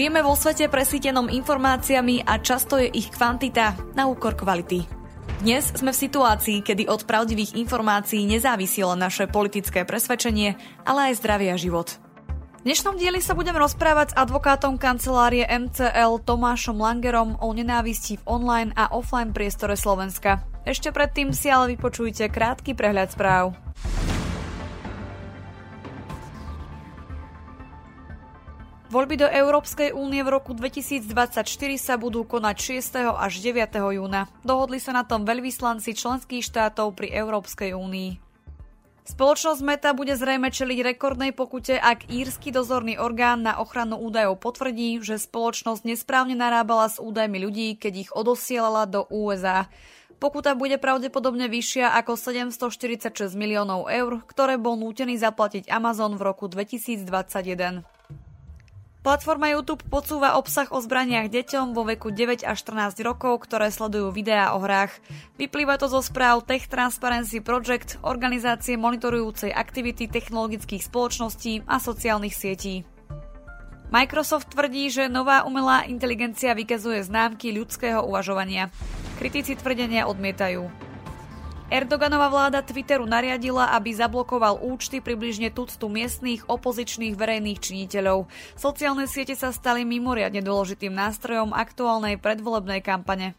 Žijeme vo svete presýtenom informáciami a často je ich kvantita na úkor kvality. Dnes sme v situácii, kedy od pravdivých informácií nezávisí len naše politické presvedčenie, ale aj zdravie a život. V dnešnom dieli sa budem rozprávať s advokátom kancelárie MCL Tomášom Langerom o nenávisti v online a offline priestore Slovenska. Ešte predtým si ale vypočujte krátky prehľad správ. Voľby do Európskej únie v roku 2024 sa budú konať 6. až 9. júna. Dohodli sa na tom veľvyslanci členských štátov pri Európskej únii. Spoločnosť Meta bude zrejme čeliť rekordnej pokute, ak írsky dozorný orgán na ochranu údajov potvrdí, že spoločnosť nesprávne narábala s údajmi ľudí, keď ich odosielala do USA. Pokuta bude pravdepodobne vyššia ako 746 miliónov eur, ktoré bol nútený zaplatiť Amazon v roku 2021. Platforma YouTube podsúva obsah o zbraniach deťom vo veku 9 až 14 rokov, ktoré sledujú videá o hrách. Vyplýva to zo správ Tech Transparency Project, organizácie monitorujúcej aktivity technologických spoločností a sociálnych sietí. Microsoft tvrdí, že nová umelá inteligencia vykazuje známky ľudského uvažovania. Kritici tvrdenia odmietajú. Erdoganova vláda Twitteru nariadila, aby zablokoval účty približne tuctu miestnych opozičných verejných činiteľov. Sociálne siete sa stali mimoriadne dôležitým nástrojom aktuálnej predvolebnej kampane.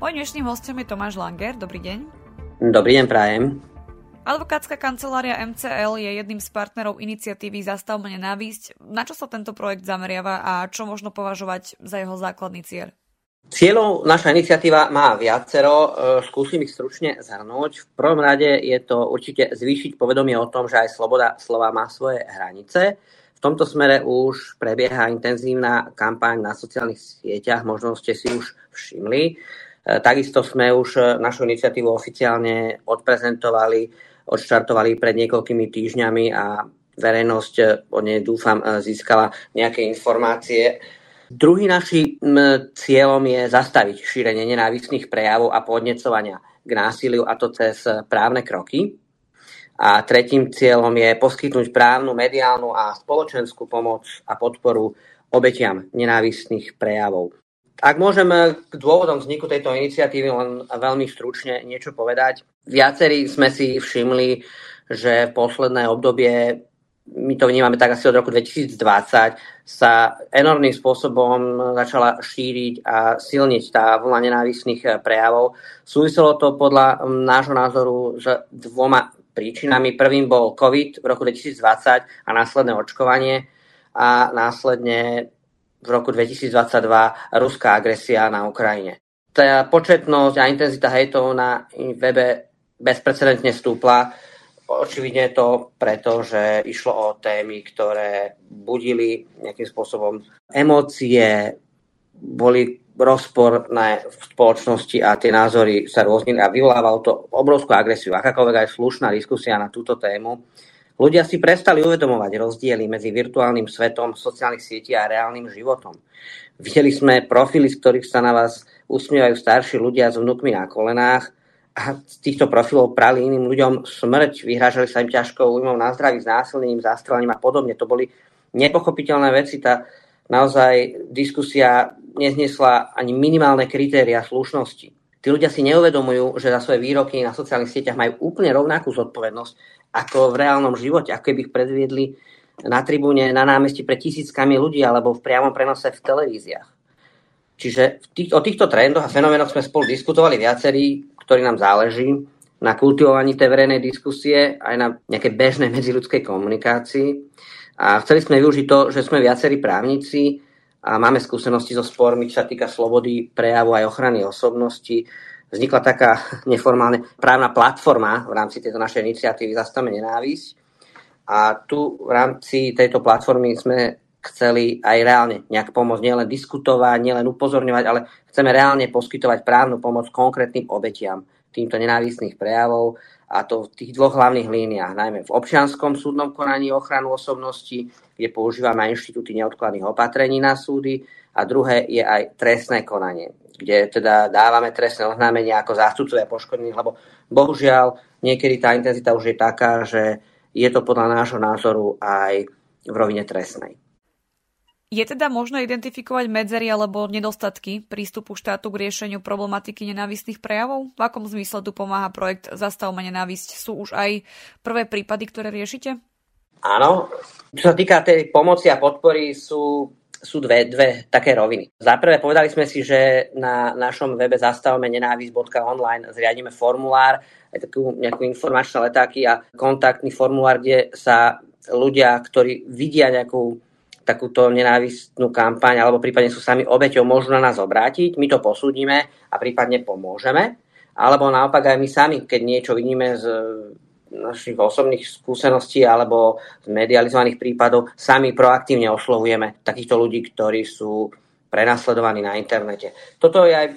Mojím dnešným hostom je Tomáš Langer. Dobrý deň. Dobrý deň, prajem. Advokátska kancelária MCL je jedným z partnerov iniciatívy Zastavme nenávisť. Na čo sa tento projekt zameriava a čo možno považovať za jeho základný cieľ? Cieľov naša iniciatíva má viacero. Skúsim ich stručne zhrnúť. V prvom rade je to určite zvýšiť povedomie o tom, že aj sloboda slova má svoje hranice. V tomto smere už prebieha intenzívna kampaň na sociálnych sieťach, možno ste si už všimli. Takisto sme už našu iniciatívu oficiálne odštartovali pred niekoľkými týždňami a verejnosť o nej dúfam získala nejaké informácie. Druhým našim cieľom je zastaviť šírenie nenávistných prejavov a podnecovania k násiliu, a to cez právne kroky. A tretím cieľom je poskytnúť právnu, mediálnu a spoločenskú pomoc a podporu obetiam nenávistných prejavov. Ak môžem k dôvodom vzniku tejto iniciatívy len veľmi stručne niečo povedať. Viacerí sme si všimli, že v posledné obdobie, my to vnímame tak asi od roku 2020, sa enormným spôsobom začala šíriť a silniť tá vlna nenávistných prejavov. Súviselo to podľa nášho názoru s dvoma príčinami. Prvým bol COVID v roku 2020 a následné očkovanie a následne v roku 2022 ruská agresia na Ukrajine. Tá početnosť a intenzita hejtov na webe bezprecedentne stúpla. Očividne to preto, že išlo o témy, ktoré budili nejakým spôsobom emócie, boli rozporné v spoločnosti a tie názory sa rôznili a vyvolávalo to obrovskú agresiu. Akákoľvek aj slušná diskusia na túto tému. Ľudia si prestali uvedomovať rozdiely medzi virtuálnym svetom sociálnych sietí a reálnym životom. Videli sme profily, z ktorých sa na vás usmievajú starší ľudia s vnukmi na kolenách a z týchto profilov prali iným ľuďom smrť, vyhrážali sa im ťažkou újmou na zdraví, znásilnením, zastrelením a podobne. To boli nepochopiteľné veci. Tá naozaj diskusia nezniesla ani minimálne kritéria slušnosti. Tí ľudia si neuvedomujú, že za svoje výroky na sociálnych sieťach majú úplne rovnakú zodpovednosť ako v reálnom živote, ako keby ich predviedli na tribúne, na námestí pred tisíckami ľudí alebo v priamom prenose v televíziách. Čiže o týchto trendoch a fenoménoch sme spolu diskutovali viacerí, ktorí nám záleží na kultivovaní tej verejnej diskusie aj na nejakej bežnej medziľudskej komunikácii. A chceli sme využiť to, že sme viacerí právnici a máme skúsenosti so spormi, čo sa týka slobody prejavu aj ochrany osobnosti. Vznikla taká neformálne právna platforma v rámci tejto našej iniciatívy Zastavme nenávisť. A tu v rámci tejto platformy sme chceli aj reálne nejak pomôcť, nielen diskutovať, nielen upozorňovať, ale chceme reálne poskytovať právnu pomoc konkrétnym obetiam týmto nenávistných prejavov, a to v tých dvoch hlavných líniách, najmä v občianskom súdnom konaní ochranu osobnosti, kde používame aj inštitúty neodkladných opatrení na súdy, a druhé je aj trestné konanie, kde teda dávame trestné oznámenia ako zástupcovia poškodených, lebo bohužiaľ niekedy tá intenzita už je taká, že je to podľa nášho názoru aj v rovine trestnej. Je teda možné identifikovať medzery alebo nedostatky prístupu štátu k riešeniu problematiky nenávistných prejavov? V akom zmysle tu pomáha projekt Zastavme nenávisť? Sú už aj prvé prípady, ktoré riešite? Áno. Čo sa týka tej pomoci a podpory, sú dve také roviny. Za prvé, povedali sme si, že na našom webe zastavmenenávisť.online zriadíme formulár, aj takú nejakú informačné letáky a kontaktný formulár, kde sa ľudia, ktorí vidia nejakú takúto nenávistnú kampaň alebo prípadne sú sami obeťou, môžu na nás obrátiť, my to posúdime a prípadne pomôžeme. Alebo naopak aj my sami, keď niečo vidíme z našich osobných skúseností alebo z medializovaných prípadov, sami proaktívne oslovujeme takýchto ľudí, ktorí sú prenasledovaní na internete. Toto je aj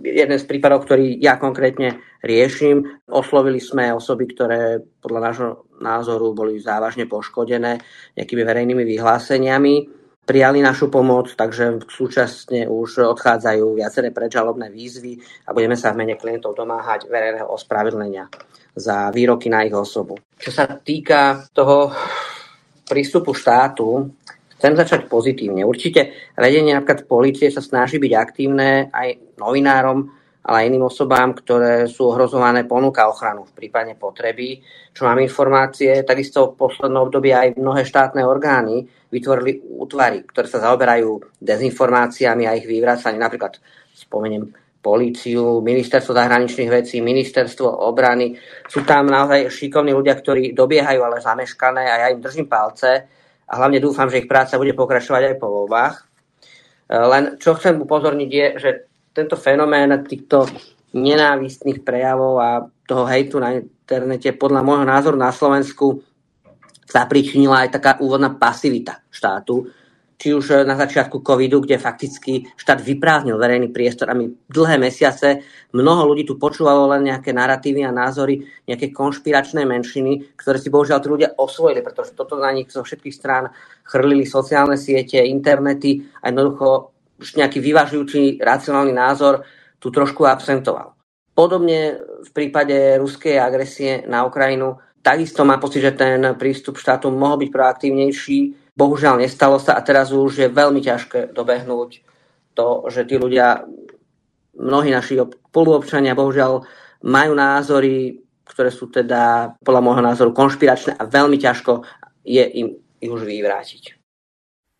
jeden z prípadov, ktorý ja konkrétne riešim. Oslovili sme osoby, ktoré podľa nášho názoru boli závažne poškodené nejakými verejnými vyhláseniami. Prijali našu pomoc, takže súčasne už odchádzajú viaceré predžalobné výzvy a budeme sa v mene klientov domáhať verejného ospravedlnenia za výroky na ich osobu. Čo sa týka toho prístupu štátu, chcem začať pozitívne. Určite vedenie napríklad polície sa snaží byť aktívne aj novinárom, ale aj iným osobám, ktoré sú ohrozované, ponúka ochranu v prípade potreby. Čo mám informácie, takisto v poslednom období aj mnohé štátne orgány vytvorili útvary, ktoré sa zaoberajú dezinformáciami a ich vyvracaním. Napríklad spomeniem políciu, ministerstvo zahraničných vecí, ministerstvo obrany. Sú tam naozaj šikovní ľudia, ktorí dobiehajú, ale zameškané, a ja im držím palce. A hlavne dúfam, že ich práca bude pokračovať aj po voľbách. Len čo chcem upozorniť je, že tento fenomén týchto nenávistných prejavov a toho hejtu na internete podľa môjho názoru na Slovensku zapričinila aj taká úvodná pasivita štátu. Či už na začiatku covidu, kde fakticky štát vyprázdnil verejný priestor a my dlhé mesiace mnoho ľudí tu počúvalo len nejaké naratívy a názory, nejaké konšpiračné menšiny, ktoré si bohužiaľ tí ľudia osvojili, pretože toto na nich zo všetkých strán chrlili sociálne siete, internety a jednoducho už nejaký vyvažujúci racionálny názor tu trošku absentoval. Podobne v prípade ruskej agresie na Ukrajinu, takisto mám pocit, že ten prístup štátu mohol byť proaktívnejší. Bohužiaľ nestalo sa a teraz už je veľmi ťažké dobehnúť to, že tí ľudia, mnohí naši spoluobčania, bohužiaľ majú názory, ktoré sú teda podľa môjho názoru konšpiračné a veľmi ťažko je im ich už vyvrátiť.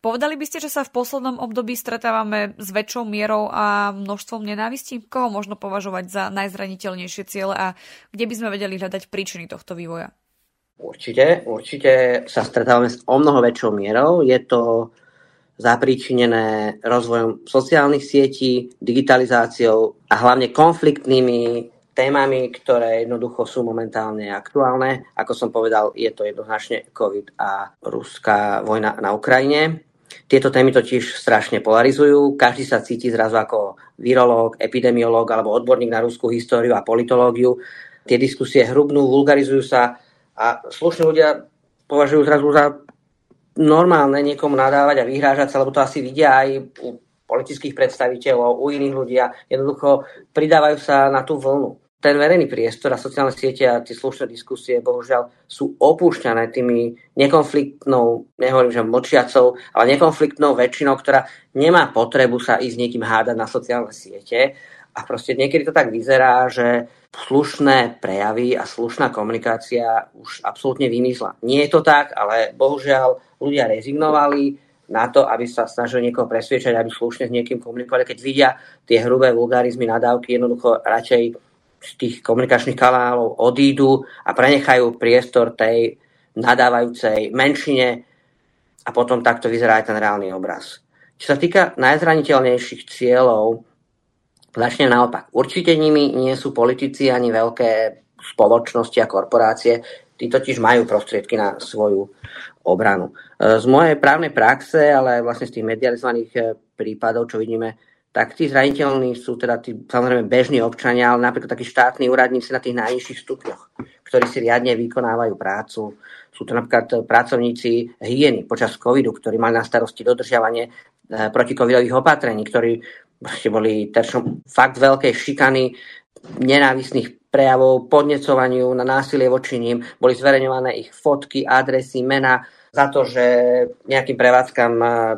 Povedali by ste, že sa v poslednom období stretávame s väčšou mierou a množstvom nenávistí? Koho možno považovať za najzraniteľnejšie ciele a kde by sme vedeli hľadať príčiny tohto vývoja? Určite sa stretávame s o mnoho väčšou mierou. Je to zapríčinené rozvojom sociálnych sietí, digitalizáciou a hlavne konfliktnými témami, ktoré jednoducho sú momentálne aktuálne. Ako som povedal, je to jednoznačne COVID a ruská vojna na Ukrajine. Tieto témy totiž strašne polarizujú. Každý sa cíti zrazu ako virológ, epidemiológ alebo odborník na ruskú históriu a politológiu. Tie diskusie hrubnú, vulgarizujú sa. A slušní ľudia považujú zrazu za normálne niekomu nadávať a vyhrážať sa, lebo to asi vidia aj u politických predstaviteľov, u iných ľudí a jednoducho pridávajú sa na tú vlnu. Ten verejný priestor a sociálne siete a tie slušné diskusie bohužiaľ sú opúšťané tými nekonfliktnou, nehovorím, že mlčiacou, ale nekonfliktnou väčšinou, ktorá nemá potrebu sa ísť niekým hádať na sociálne siete. A proste niekedy to tak vyzerá, že slušné prejavy a slušná komunikácia už absolútne vymizla. Nie je to tak, ale bohužiaľ ľudia rezignovali na to, aby sa snažili niekoho presviečať, aby slušne s niekým komunikovali. Keď vidia tie hrubé vulgarizmy, nadávky, jednoducho radšej z tých komunikačných kanálov odídu a prenechajú priestor tej nadávajúcej menšine a potom takto vyzerá aj ten reálny obraz. Čo sa týka najzraniteľnejších cieľov, začne naopak. Určite nimi nie sú politici ani veľké spoločnosti a korporácie, tí totiž majú prostriedky na svoju obranu. Z mojej právnej praxe, ale vlastne z tých medializovaných prípadov, čo vidíme, tak tí zraniteľní sú teda tí samozrejme bežní občania, ale napríklad takí štátni úradníci na tých najnižších stupňoch, ktorí si riadne vykonávajú prácu. Sú to napríklad pracovníci hygieny počas covidu, ktorí mali na starosti dodržiavanie protikovidových opatrení, ktorí boli terčom fakt veľkej šikany, nenávistných prejavov, podnecovaniu na násilie voči ním. Boli zverejňované ich fotky, adresy, mená, za to, že nejakým prevádzkam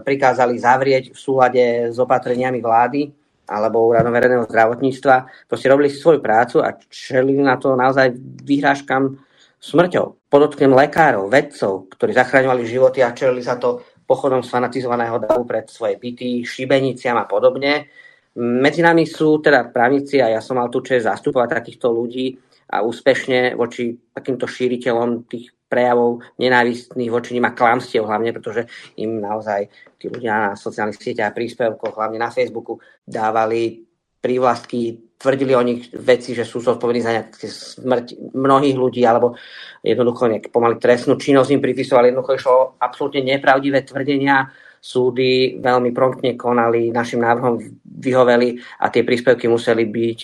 prikázali zavrieť v súlade s opatreniami vlády alebo úradom verejného zdravotníctva. Proste robili si svoju prácu a čelili na to naozaj vyhrážkam smrťou. Podotknem lekárov, vedcov, ktorí zachraňovali životy a čelili za to pochodom sfanatizovaného davu pred svoje byty, šibeniciam a podobne. Medzi nami sú teda právnici a ja som mal tú čest zastupovať takýchto ľudí a úspešne voči takýmto šíriteľom tých prejavov nenávistných voči nim a klamstiev hlavne, pretože im naozaj tí ľudia na sociálnych sieťach a príspevkoch, hlavne na Facebooku, dávali prívlastky, tvrdili o nich veci, že sú zodpovední za nejaké smrť mnohých ľudí, alebo jednoducho pomaly trestnú činnosť im pripisovali, jednoducho išlo absolútne nepravdivé tvrdenia. Súdy veľmi promptne konali, našim návrhom vyhoveli a tie príspevky museli byť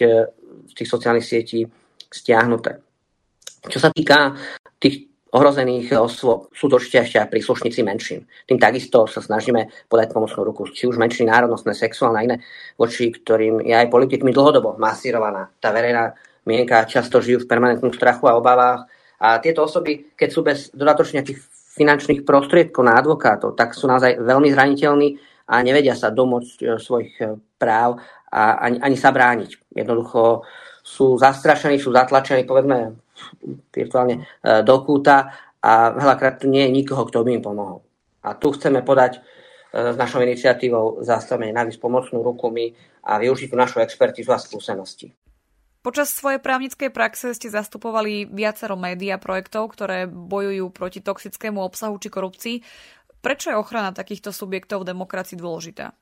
z tých sociálnych sietí stiahnuté. Čo sa týka tých ohrozených osôb, sú to určite ešte aj príslušníci menšín. Tým takisto sa snažíme podať pomocnú ruku, či už menšiny národnostné, sexuálne a iné, voči ktorým je aj politikmi dlhodobo masírovaná tá verejná mienka, často žijú v permanentnom strachu a obavách. A tieto osoby, keď sú bez dodatočne nejakých finančných prostriedkov na advokátov, tak sú naozaj veľmi zraniteľní a nevedia sa domôcť svojich práv a ani sa brániť. Jednoducho sú zastrašení, sú zatlačení, povedzme, virtuálne do kúta a veľakrát tu nie je nikoho, kto by im pomohol. A tu chceme podať s našou iniciatívou Zastavme nenávisť pomocnú ruku my a využiť tú našu expertizu a skúsenosti. Počas svojej právnickej praxe ste zastupovali viacero médií a projektov, ktoré bojujú proti toxickému obsahu či korupcii. Prečo je ochrana takýchto subjektov v demokracii dôležitá?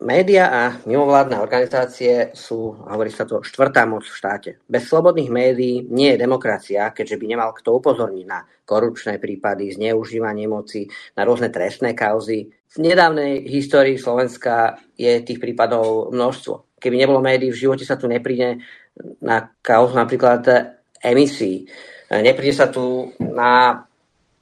Média a mimovládne organizácie sú, hovorí sa to, štvrtá moc v štáte. Bez slobodných médií nie je demokracia, keďže by nemal kto upozorniť na korupčné prípady, zneužívanie moci, na rôzne trestné kauzy. V nedávnej histórii Slovenska je tých prípadov množstvo. Keby nebolo médií, v živote sa tu nepríde na kauzu napríklad emisií. Nepríde sa tu na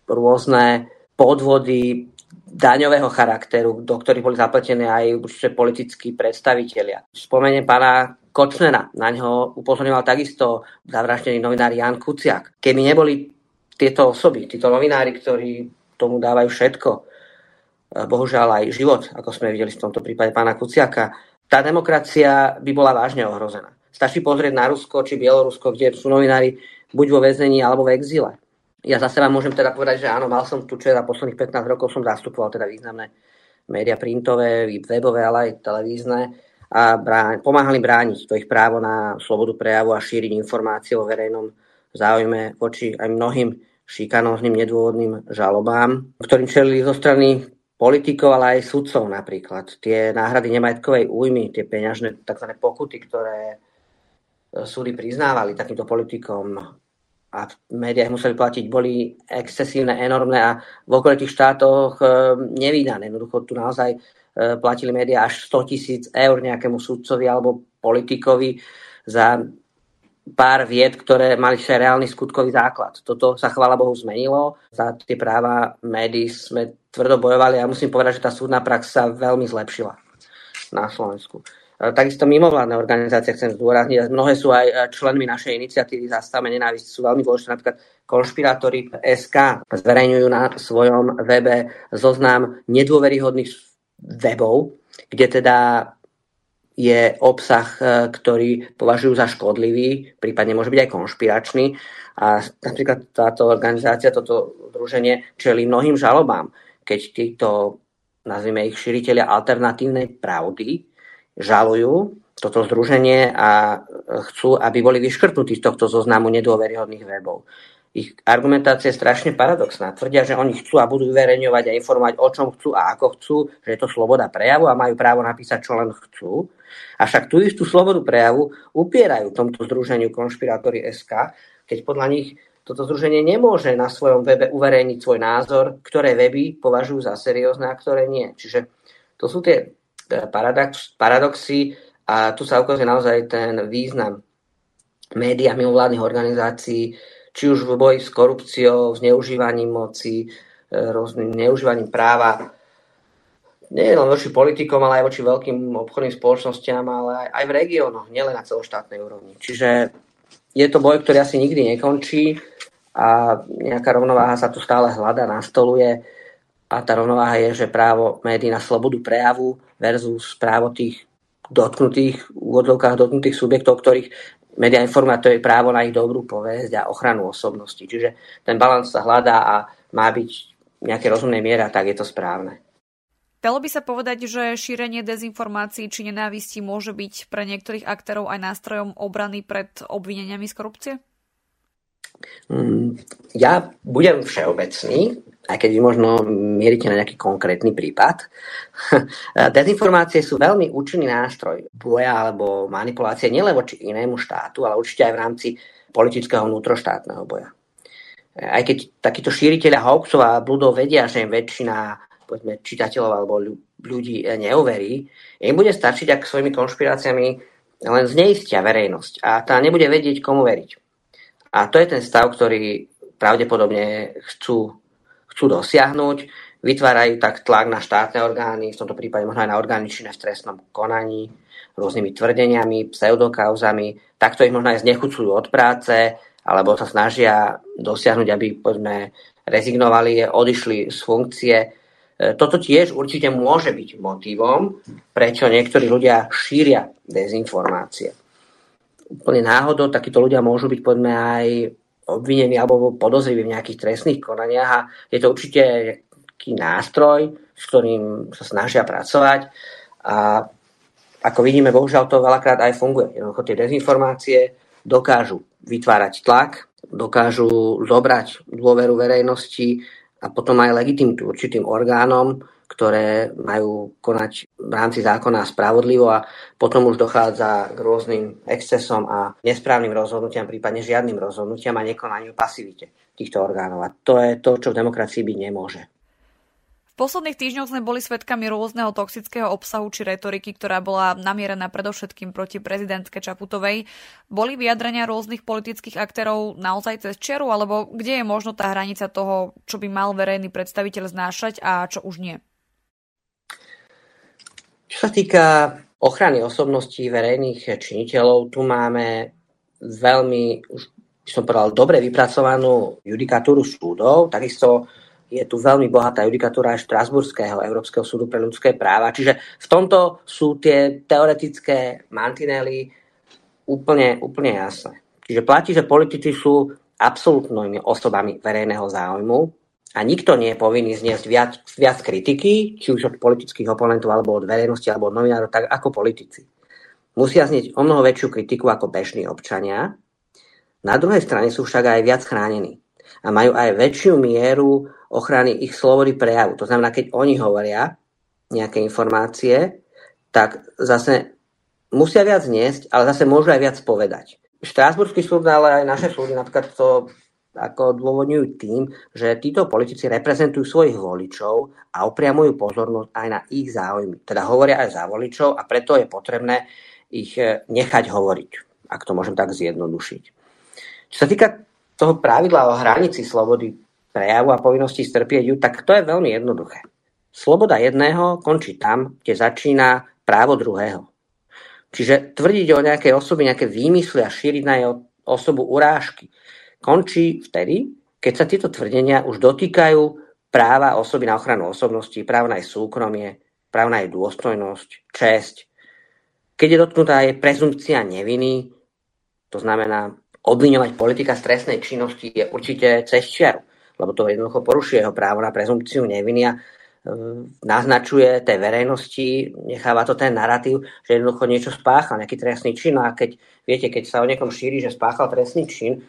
rôzne podvody daňového charakteru, do ktorých boli zapletené aj určite politickí predstavitelia. Spomeniem pána Kočnera, na ňo upozorňoval takisto zavraždený novinár Ján Kuciak. Keby neboli tieto osoby, títo novinári, ktorí tomu dávajú všetko, bohužiaľ aj život, ako sme videli v tomto prípade pána Kuciaka, tá demokracia by bola vážne ohrozená. Stačí pozrieť na Rusko či Bielorusko, kde sú novinári buď vo väznení alebo v exíle. Ja za seba môžem teda povedať, že áno, mal som tu čest a posledných 15 rokov som zastupoval teda významné médiá printové, webové, ale aj televízne a pomáhali brániť to ich právo na slobodu prejavu a šíriť informácie o verejnom záujme voči aj mnohým šikanóznym, nedôvodným žalobám, ktorým čelili zo strany politikov, ale aj sudcov napríklad. Tie náhrady nemajetkovej újmy, tie peňažné tzv. Pokuty, ktoré súdy priznávali takýmto politikom, a v médiách museli platiť, boli excesívne, enormné a v okolitých štátoch nevídané. Jednoducho tu naozaj platili médiá až 100 000 eur nejakému sudcovi alebo politikovi za pár vied, ktoré mali však reálny skutkový základ. Toto sa chvála Bohu zmenilo. Za tie práva médií sme tvrdo bojovali a musím povedať, že tá súdna prax sa veľmi zlepšila na Slovensku. Takisto mimovládne organizácie chcem zdôrazniť, mnohé sú aj členmi našej iniciatívy Zastavme nenávisť, sú veľmi dôležité, napríklad Konšpirátori SK zverejňujú na svojom webe zoznam nedôveryhodných webov, kde teda je obsah, ktorý považujú za škodlivý, prípadne môže byť aj konšpiračný. A napríklad táto organizácia, toto združenie čelí mnohým žalobám, keď títo, nazvime ich šíritelia alternatívnej pravdy, žalujú toto združenie a chcú, aby boli vyškrtnutí z tohto zoznamu nedôveryhodných webov. ich argumentácia je strašne paradoxná. Tvrdia, že oni chcú a budú uverejňovať a informovať o čom chcú a ako chcú, že je to sloboda prejavu a majú právo napísať, čo len chcú. Avšak tú istú slobodu prejavu upierajú tomto združeniu Konšpirátori SK, keď podľa nich toto združenie nemôže na svojom webe uverejniť svoj názor, ktoré weby považujú za seriózne a ktoré nie. Čiže to sú tie paradoxy a tu sa ukazuje naozaj ten význam médií a mimovládnych organizácií, či už v boji s korupciou, zneužívaním moci, rôznym neužívaním práva, nie len voči politikom, ale aj voči veľkým obchodným spoločnostiam, ale aj v regiónoch, nielen na celoštátnej úrovni. Čiže je to boj, ktorý asi nikdy nekončí a nejaká rovnováha sa tu stále hľadá, nastoluje a tá rovnováha je, že právo médií na slobodu prejavu versus právo tých dotknutých, v úvodzovkách dotknutých subjektov, ktorých média informujú, to je právo na ich dobrú povesť a ochranu osobnosti. Čiže ten balans sa hľadá a má byť v nejakej rozumnej miere a tak je to správne. Dalo by sa povedať, že šírenie dezinformácií či nenávisti môže byť pre niektorých aktérov aj nástrojom obrany pred obvineniami z korupcie? Ja budem všeobecný, aj keď vy možno mierite na nejaký konkrétny prípad. Dezinformácie sú veľmi účinný nástroj boja alebo manipulácie nielen voči inému štátu, ale určite aj v rámci politického vnútroštátneho boja. Aj keď takíto šíritelia hoaxov a bludov vedia, že im väčšina povedzme, čitateľov alebo ľudí neuverí, im bude stačiť, ak svojimi konšpiráciami len zneistia verejnosť a tá nebude vedieť, komu veriť. A to je ten stav, ktorý pravdepodobne chcú dosiahnuť, vytvárajú tak tlak na štátne orgány, v tomto prípade možno aj na orgány činné v trestnom konaní, rôznymi tvrdeniami, pseudokauzami, takto ich možno aj znechucujú od práce, alebo sa snažia dosiahnuť, aby povedzme, rezignovali, odišli z funkcie. Toto tiež určite môže byť motivom, prečo niektorí ľudia šíria dezinformácie. Úplne náhodou takíto ľudia môžu byť podľa aj obvinení alebo podozriví v nejakých trestných konaniach a je to určite taký nástroj, s ktorým sa snažia pracovať a ako vidíme, bohužiaľ to veľakrát aj funguje. Jednoducho tie dezinformácie dokážu vytvárať tlak, dokážu zobrať dôveru verejnosti a potom aj legitimitu určitým orgánom, ktoré majú konať v rámci zákona spravodlivo a potom už dochádza k rôznym excesom a nesprávnym rozhodnutiam, prípadne žiadnym rozhodnutiam a nekonaniu pasivite týchto orgánov. A to je to, čo v demokracii byť nemôže. V posledných týždňoch sme boli svedkami rôzneho toxického obsahu či retoriky, ktorá bola namierená predovšetkým proti prezidentke Čaputovej. Boli vyjadrenia rôznych politických aktérov naozaj cez čiaru, alebo kde je možno tá hranica toho, čo by mal verejný predstaviteľ znášať a čo už nie? Čo sa týka ochrany osobnosti verejných činiteľov, tu máme veľmi, už by som povedal, dobre vypracovanú judikatúru súdov. Takisto je tu veľmi bohatá judikatúra Štrasburského Európskeho súdu pre ľudské práva. Čiže v tomto sú tie teoretické mantinely úplne jasné. Čiže platí, že politici sú absolútnymi osobami verejného záujmu, a nikto nie je povinný zniesť viac kritiky, či už od politických oponentov, alebo od verejnosti, alebo od novinárov, tak ako politici. Musia znieť o mnoho väčšiu kritiku ako bežní občania. Na druhej strane sú však aj viac chránení. A majú aj väčšiu mieru ochrany ich slobody prejavu. To znamená, keď oni hovoria nejaké informácie, tak zase musia viac zniesť, ale zase môžu aj viac povedať. Štrasburský súd, ale aj naše súdy, napríklad to ako dôvodňujú tým, že títo politici reprezentujú svojich voličov a upriamujú pozornosť aj na ich záujmy. Teda hovoria aj za voličov a preto je potrebné ich nechať hovoriť, ak to môžem tak zjednodušiť. Čo sa týka toho pravidla o hranici slobody prejavu a povinnosti strpieť ju, tak to je veľmi jednoduché. Sloboda jedného končí tam, kde začína právo druhého. Čiže tvrdiť o nejakej osobe, nejaké výmysly a šíriť na jej osobu urážky končí vtedy, keď sa tieto tvrdenia už dotýkajú práva osoby na ochranu osobnosti, práva na jej súkromie, práva na jej dôstojnosť, česť. Keď je dotknutá jej prezumpcia neviny, to znamená obviňovať politika z trestnej činnosti je určite cez čiaru, lebo to jednoducho porušuje jeho právo na prezumpciu neviny a naznačuje tej verejnosti, necháva to ten narratív, že jednoducho niečo spáchal, nejaký trestný čin a keď sa o niekom šíri, že spáchal trestný čin,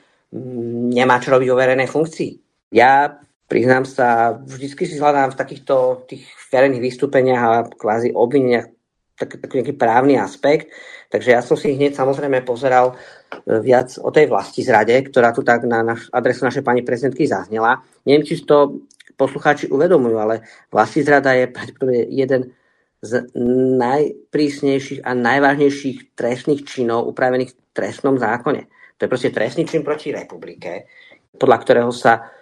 nemá čo robiť o verejnej funkcii. Ja, priznám sa, vždycky si hľadám v takýchto tých verejných vystúpeniach a kvázi obvineniach taký nejaký právny aspekt, takže ja som si hneď samozrejme pozeral viac o tej vlastizrade, ktorá tu tak na adresu našej pani prezidentky zaznela. Neviem, či to poslucháči uvedomujú, ale vlastizrada je pravdepodobne jeden z najprísnejších a najvážnejších trestných činov upravených v trestnom zákone. To je proste trestný čin proti republike, podľa ktorého sa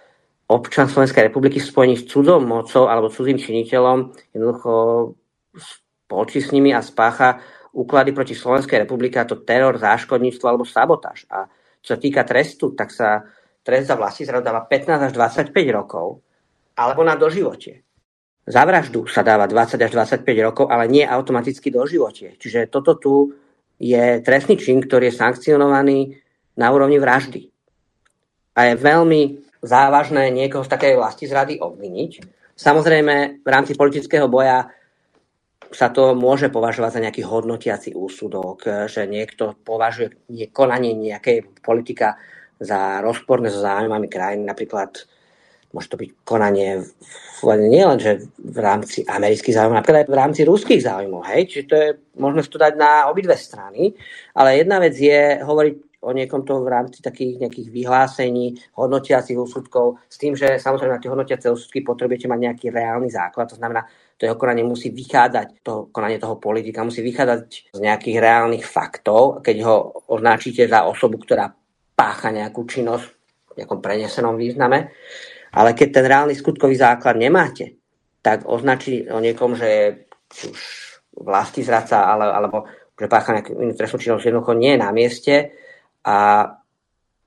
občan Slovenskej republiky v spojení s cudzou mocou alebo cudzým činiteľom jednoducho spolčí s nimi a spácha úklady proti Slovenskej republike, a to teror, záškodníctvo alebo sabotáž. A čo týka trestu, tak sa trest za vlastizradu dáva 15 až 25 rokov alebo na doživote. Za vraždu sa dáva 20 až 25 rokov, ale nie automaticky doživote. Čiže toto tu je trestný čin, ktorý je sankcionovaný na úrovni vraždy. A je veľmi závažné niekoho z takej vlastizrady obviniť. Samozrejme, v rámci politického boja sa to môže považovať za nejaký hodnotiaci úsudok, že niekto považuje konanie nejakej politika za rozporné so záujmami krajiny, napríklad. Môže to byť konanie nielen že v rámci amerických záujmov, napríklad aj v rámci ruských záujmov. Hej? Čiže to je, možno to dať na obidve strany. Ale jedna vec je hovoriť o niekom to v rámci takých nejakých vyhlásení, hodnotiacich úsudkov, s tým, že samozrejme na tie hodnotiace úsudky potrebujete mať nejaký reálny základ. To znamená, to jeho konanie musí vychádzať, to konanie toho politika musí vychádzať z nejakých reálnych faktov, keď ho označíte za osobu, ktorá pácha nejakú činnosť v nejakom prenesenom význame. Ale keď ten reálny skutkový základ nemáte, tak označí o niekom, že je už vlastizradca alebo že pácha nejakú inú trestnú činnosť, jednoducho nie je na mieste. A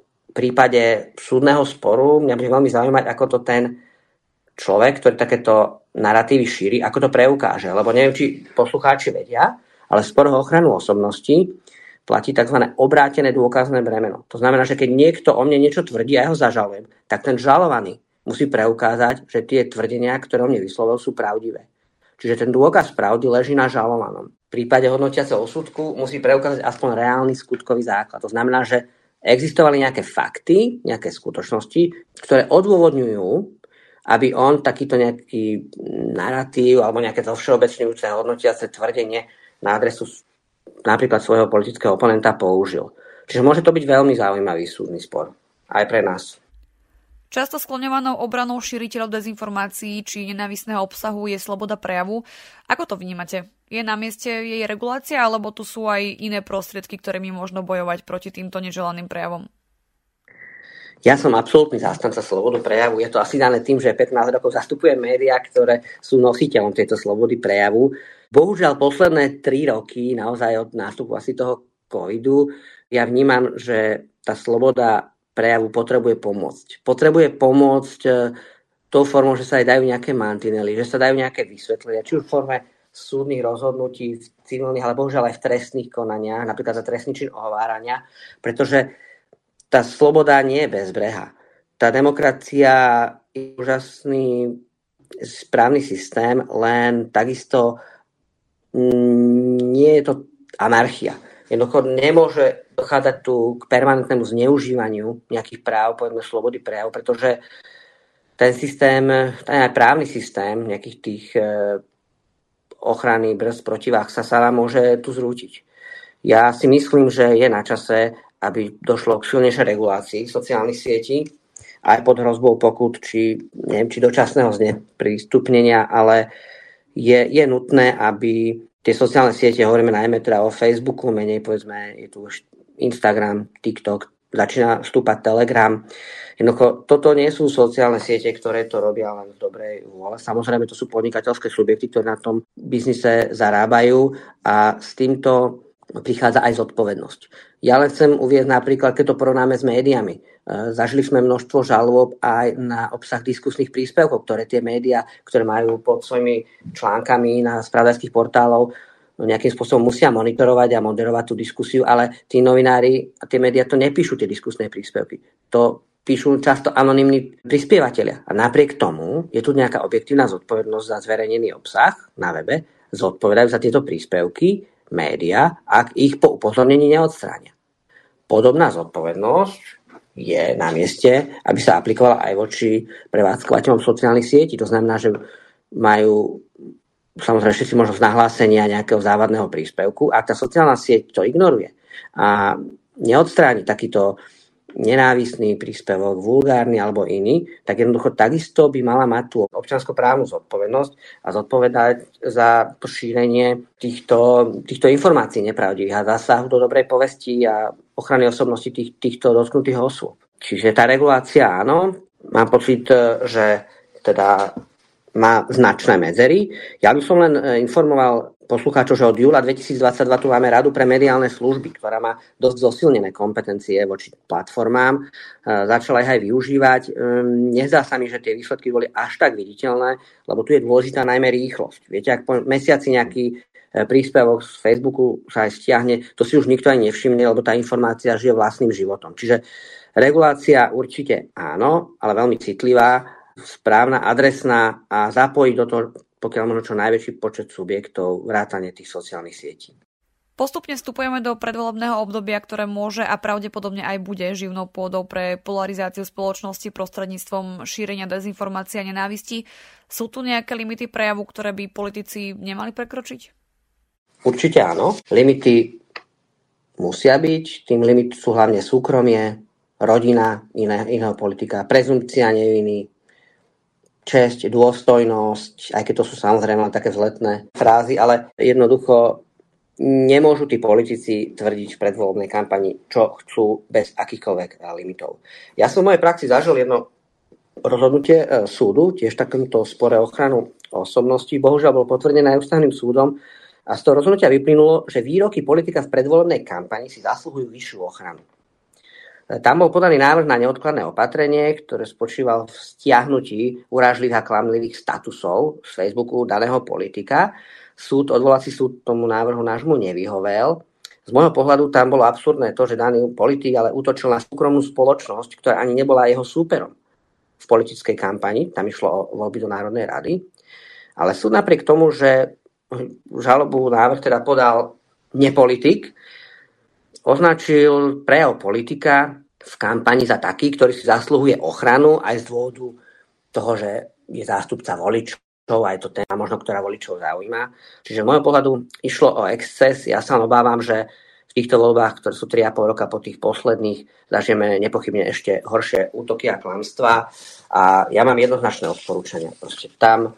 v prípade súdneho sporu mňa bude veľmi zaujímať, ako to ten človek, ktorý takéto naratívy šíri, ako to preukáže. Lebo neviem, či poslucháči vedia, ale spor o ochranu osobnosti platí tzv. Obrátené dôkazné bremeno. To znamená, že keď niekto o mne niečo tvrdí a ja ho zažalujem, tak ten žalovaný musí preukázať, že tie tvrdenia, ktoré o mne vyslovil, sú pravdivé. Čiže ten dôkaz pravdy leží na žalovanom. V prípade hodnotiaceho úsudku musí preukázať aspoň reálny skutkový základ. To znamená, že existovali nejaké fakty, nejaké skutočnosti, ktoré odôvodňujú, aby on takýto nejaký naratív alebo nejaké to všeobecňujúce hodnotiace tvrdenie na adresu napríklad svojho politického oponenta použil. Čiže môže to byť veľmi zaujímavý súdny spor. Aj pre nás. Často skloňovanou obranou šíriteľov dezinformácií či nenávistného obsahu je sloboda prejavu. Ako to vnímate? Je na mieste jej regulácia, alebo tu sú aj iné prostriedky, ktorými možno bojovať proti týmto neželaným prejavom? Ja som absolútny zástanca slobody prejavu. Je to asi dané tým, že 15 rokov zastupujem médiá, ktoré sú nositeľom tejto slobody prejavu. Bohužiaľ, posledné 3 roky, naozaj od nástupu asi toho covidu, ja vnímam, že tá sloboda prejavu potrebuje pomôcť. Potrebuje pomôcť tou formou, že sa aj dajú nejaké mantinely, že sa dajú nejaké vysvetlenia, či už v forme súdnych rozhodnutí, v civilných, ale bohužiaľ aj v trestných konaniach, napríklad za trestný čin ohovárania, pretože tá sloboda nie je bezbreha. Tá demokracia je úžasný správny systém, len takisto nie je to anarchia. Jednoducho nemôže dochádzať tu k permanentnému zneužívaniu nejakých práv, povedzme slobody prejavu, pretože ten systém, ten aj právny systém nejakých tých ochrany brzd protivách sa môže tu zrútiť. Ja si myslím, že je na čase, aby došlo k silnejšej regulácii sociálnych sietí, aj pod hrozbou pokút, či neviem, či dočasného zneprístupnenia, ale je nutné, aby tie sociálne siete, hovoríme najmä teda o Facebooku, menej povedzme, je tu už Instagram, TikTok, začína vstúpať Telegram. Jednoducho, toto nie sú sociálne siete, ktoré to robia len v dobrej vôle. Samozrejme, to sú podnikateľské subjekty, ktoré na tom biznise zarábajú, a s týmto prichádza aj zodpovednosť. Ja len chcem uvieť napríklad, keď to porovnáme s médiami. Zažili sme množstvo žalôb aj na obsah diskusných príspevkov, ktoré tie médiá, ktoré majú pod svojimi článkami na spravodajských portálov, nejakým spôsobom musia monitorovať a moderovať tú diskusiu, ale tí novinári a tie médiá to nepíšu, tie diskusné príspevky. To píšu často anonymní prispievateľia. A napriek tomu je tu nejaká objektívna zodpovednosť za zverejnený obsah na webe, zodpovedajú za tieto príspevky médiá, ak ich po upozornení neodstránia. Podobná zodpovednosť je na mieste, aby sa aplikovala aj voči prevádzkovateľom sociálnych sietí. To znamená, že majú samozrejme všetci možnosť nahlásenia nejakého závadného príspevku. Ak tá sociálna sieť to ignoruje a neodstráni takýto nenávistný príspevok, vulgárny alebo iný, tak jednoducho takisto by mala mať tú občianskoprávnu zodpovednosť a zodpovedať za to šírenie týchto informácií nepravdivých a zásahu do dobrej povesti a ochrany osobnosti týchto dotknutých osôb. Čiže tá regulácia, áno, mám pocit, že teda má značné medzery. Ja by som len informoval poslucháčov, že od júla 2022 tu máme Radu pre mediálne služby, ktorá má dosť zosilnené kompetencie voči platformám. Začala ich aj využívať. Nezdá sa mi, že tie výsledky boli až tak viditeľné, lebo tu je dôležitá najmä rýchlosť. Viete, ak po mesiaci nejaký príspevok z Facebooku sa aj stiahne, to si už nikto aj nevšimne, lebo tá informácia žije vlastným životom. Čiže regulácia určite áno, ale veľmi citlivá, správna, adresná a zapojiť do toho pokiaľ možno čo najväčší počet subjektov vrátane tých sociálnych sietí. Postupne vstupujeme do predvolebného obdobia, ktoré môže a pravdepodobne aj bude živnou pôdou pre polarizáciu spoločnosti prostredníctvom šírenia dezinformácií a nenávisti. Sú tu nejaké limity prejavu, ktoré by politici nemali prekročiť? Určite áno. Limity musia byť. Tým limit sú hlavne súkromie, rodina iného politika, prezumpcia neviny, česť, dôstojnosť, aj keď to sú samozrejme také vzletné frázy, ale jednoducho nemôžu tí politici tvrdiť v predvolebnej kampani, čo chcú bez akýchkoľvek limitov. Ja som v mojej praxi zažil jedno rozhodnutie súdu, tiež takomto spore ochranu osobnosti, bohužiaľ bolo potvrdené aj ústavným súdom a z toho rozhodnutia vyplynulo, že výroky politika v predvolebnej kampani si zaslúhujú vyššiu ochranu. Tam bol podaný návrh na neodkladné opatrenie, ktoré spočíval v stiahnutí urážlivých a klamlivých statusov z Facebooku daného politika. Odvolací súd tomu návrhu nášmu nevyhovel. Z môjho pohľadu tam bolo absurdné to, že daný politik ale útočil na súkromnú spoločnosť, ktorá ani nebola jeho súperom v politickej kampani. Tam išlo o voľby do Národnej rady. Ale súd napriek tomu, že žalobu návrh teda podal nepolitik, označil prejav politika v kampani za taký, ktorý si zasluhuje ochranu aj z dôvodu toho, že je zástupca voličov a je to téma možno, ktorá voličov zaujíma. Čiže v môjom pohľadu išlo o exces. Ja sa obávam, že v týchto voľbách, ktoré sú 3,5 roka po tých posledných, zažijeme nepochybne ešte horšie útoky a klamstvá. A ja mám jednoznačné odporúčania. Proste tam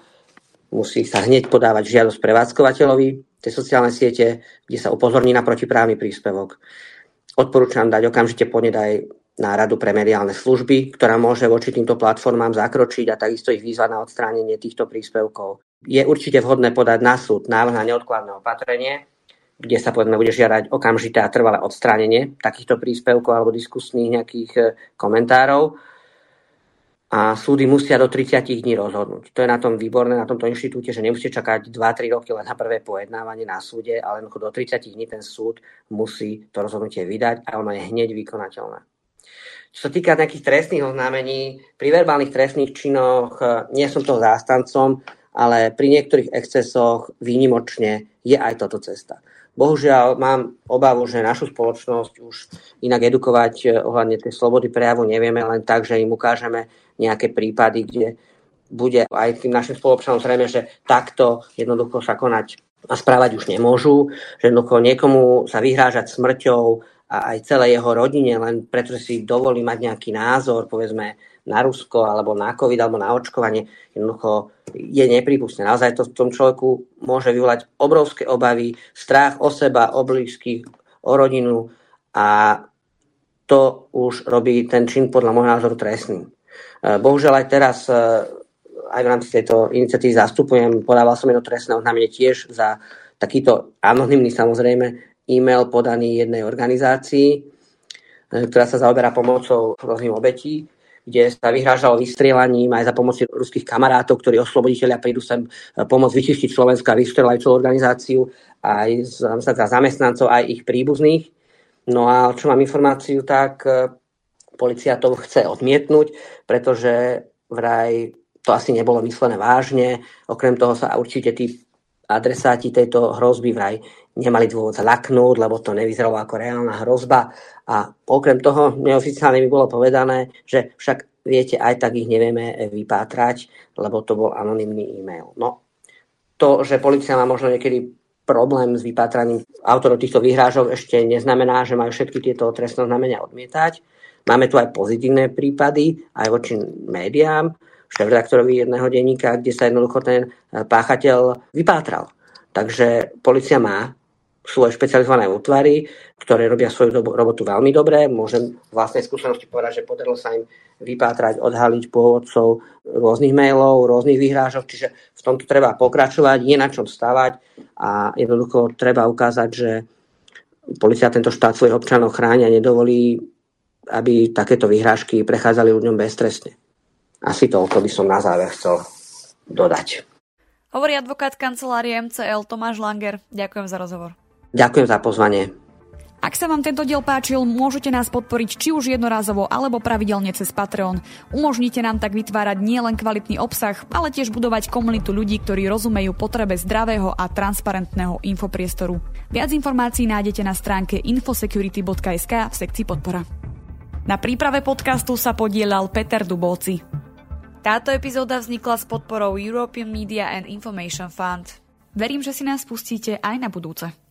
musí sa hneď podávať žiadosť prevádzkovateľovi tie sociálne siete, kde sa upozorní na protiprávny príspevok. Odporúčam dať okamžite podneť aj na Radu pre mediálne služby, ktorá môže voči týmto platformám zakročiť a takisto ich výzva na odstránenie týchto príspevkov. Je určite vhodné podať na súd návrh na neodkladné opatrenie, kde sa povedzme bude žiadať okamžité a trvalé odstránenie takýchto príspevkov alebo diskusných nejakých komentárov. A súdy musia do 30 dní rozhodnúť. To je na tom výborné, na tomto inštitúte, že nemusíte čakať 2-3 roky len na prvé pojednávanie na súde, ale do 30 dní ten súd musí to rozhodnutie vydať a ono je hneď vykonateľné. Čo sa týka nejakých trestných oznámení, pri verbálnych trestných činoch nie som toho zástancom, ale pri niektorých excesoch výnimočne je aj toto cesta. Bohužiaľ, mám obavu, že našu spoločnosť už inak edukovať ohľadne tej slobody prejavu nevieme len tak, že im ukážeme nejaké prípady, kde bude aj tým našim spolupčanom zrejme, že takto jednoducho sa konať a správať už nemôžu, že jednoducho niekomu sa vyhrážať smrťou a aj celej jeho rodine, len preto, že si dovolí mať nejaký názor, povedzme, na Rusko, alebo na COVID, alebo na očkovanie, jednoducho je neprípustné. Naozaj to v tom človeku môže vyvolať obrovské obavy, strach o seba, o blízkych, o rodinu a to už robí ten čin podľa môjho názoru trestný. Bohužiaľ aj teraz, aj v rámci tejto iniciatívy zastupujem, podával som jedno trestné oznámenie tiež za takýto anonymný samozrejme e-mail podaný jednej organizácii, ktorá sa zaoberá pomocou rôznych obetí, kde sa vyhrážalo vystrieľaním aj za pomoci ruských kamarátov, ktorí osloboditeľia prídu sem pomôcť vyčistiť Slovensko a vystrieľajú celú organizáciu aj za zamestnancov, aj ich príbuzných. No a čo mám informáciu, tak polícia to chce odmietnúť, pretože vraj to asi nebolo myslené vážne. Okrem toho sa určite tí adresáti tejto hrozby vraj nemali dôvod zlaknúť, lebo to nevyzeralo ako reálna hrozba. A okrem toho neoficiálne mi bolo povedané, že však viete, aj tak ich nevieme vypátrať, lebo to bol anonymný e-mail. No, to, že polícia má možno niekedy problém s vypátraním autorov týchto výhrážok, ešte neznamená, že majú všetky tieto trestné znamenia odmietať. Máme tu aj pozitívne prípady, aj voči médiám, šéfredaktorovi jedného denníka, kde sa jednoducho ten páchateľ vypátral. Takže polícia má svoje špecializované útvary, ktoré robia svoju robotu veľmi dobre. Môžem vlastnej skúsenosti povedať, že podarilo sa im vypátrať, odhaliť pôvodcov rôznych mailov, rôznych výhrážok, čiže v tomto treba pokračovať, je na čom stavať a jednoducho treba ukázať, že polícia tento štát svojich občanov chráni a nedovolí, aby takéto výhrážky prechádzali ľuďom beztrestne. Asi toľko by som na záver chcel dodať. Hovorí advokát kancelárie MCL Tomáš Langer. Ďakujem za rozhovor. Ďakujem za pozvanie. Ak sa vám tento diel páčil, môžete nás podporiť či už jednorazovo, alebo pravidelne cez Patreon. Umožnite nám tak vytvárať nielen kvalitný obsah, ale tiež budovať komunitu ľudí, ktorí rozumejú potrebe zdravého a transparentného infopriestoru. Viac informácií nájdete na stránke infosecurity.sk v sekcii podpora. Na príprave podcastu sa podieľal Peter Dubolci. Táto epizóda vznikla s podporou European Media and Information Fund. Verím, že si nás pustíte aj na budúce.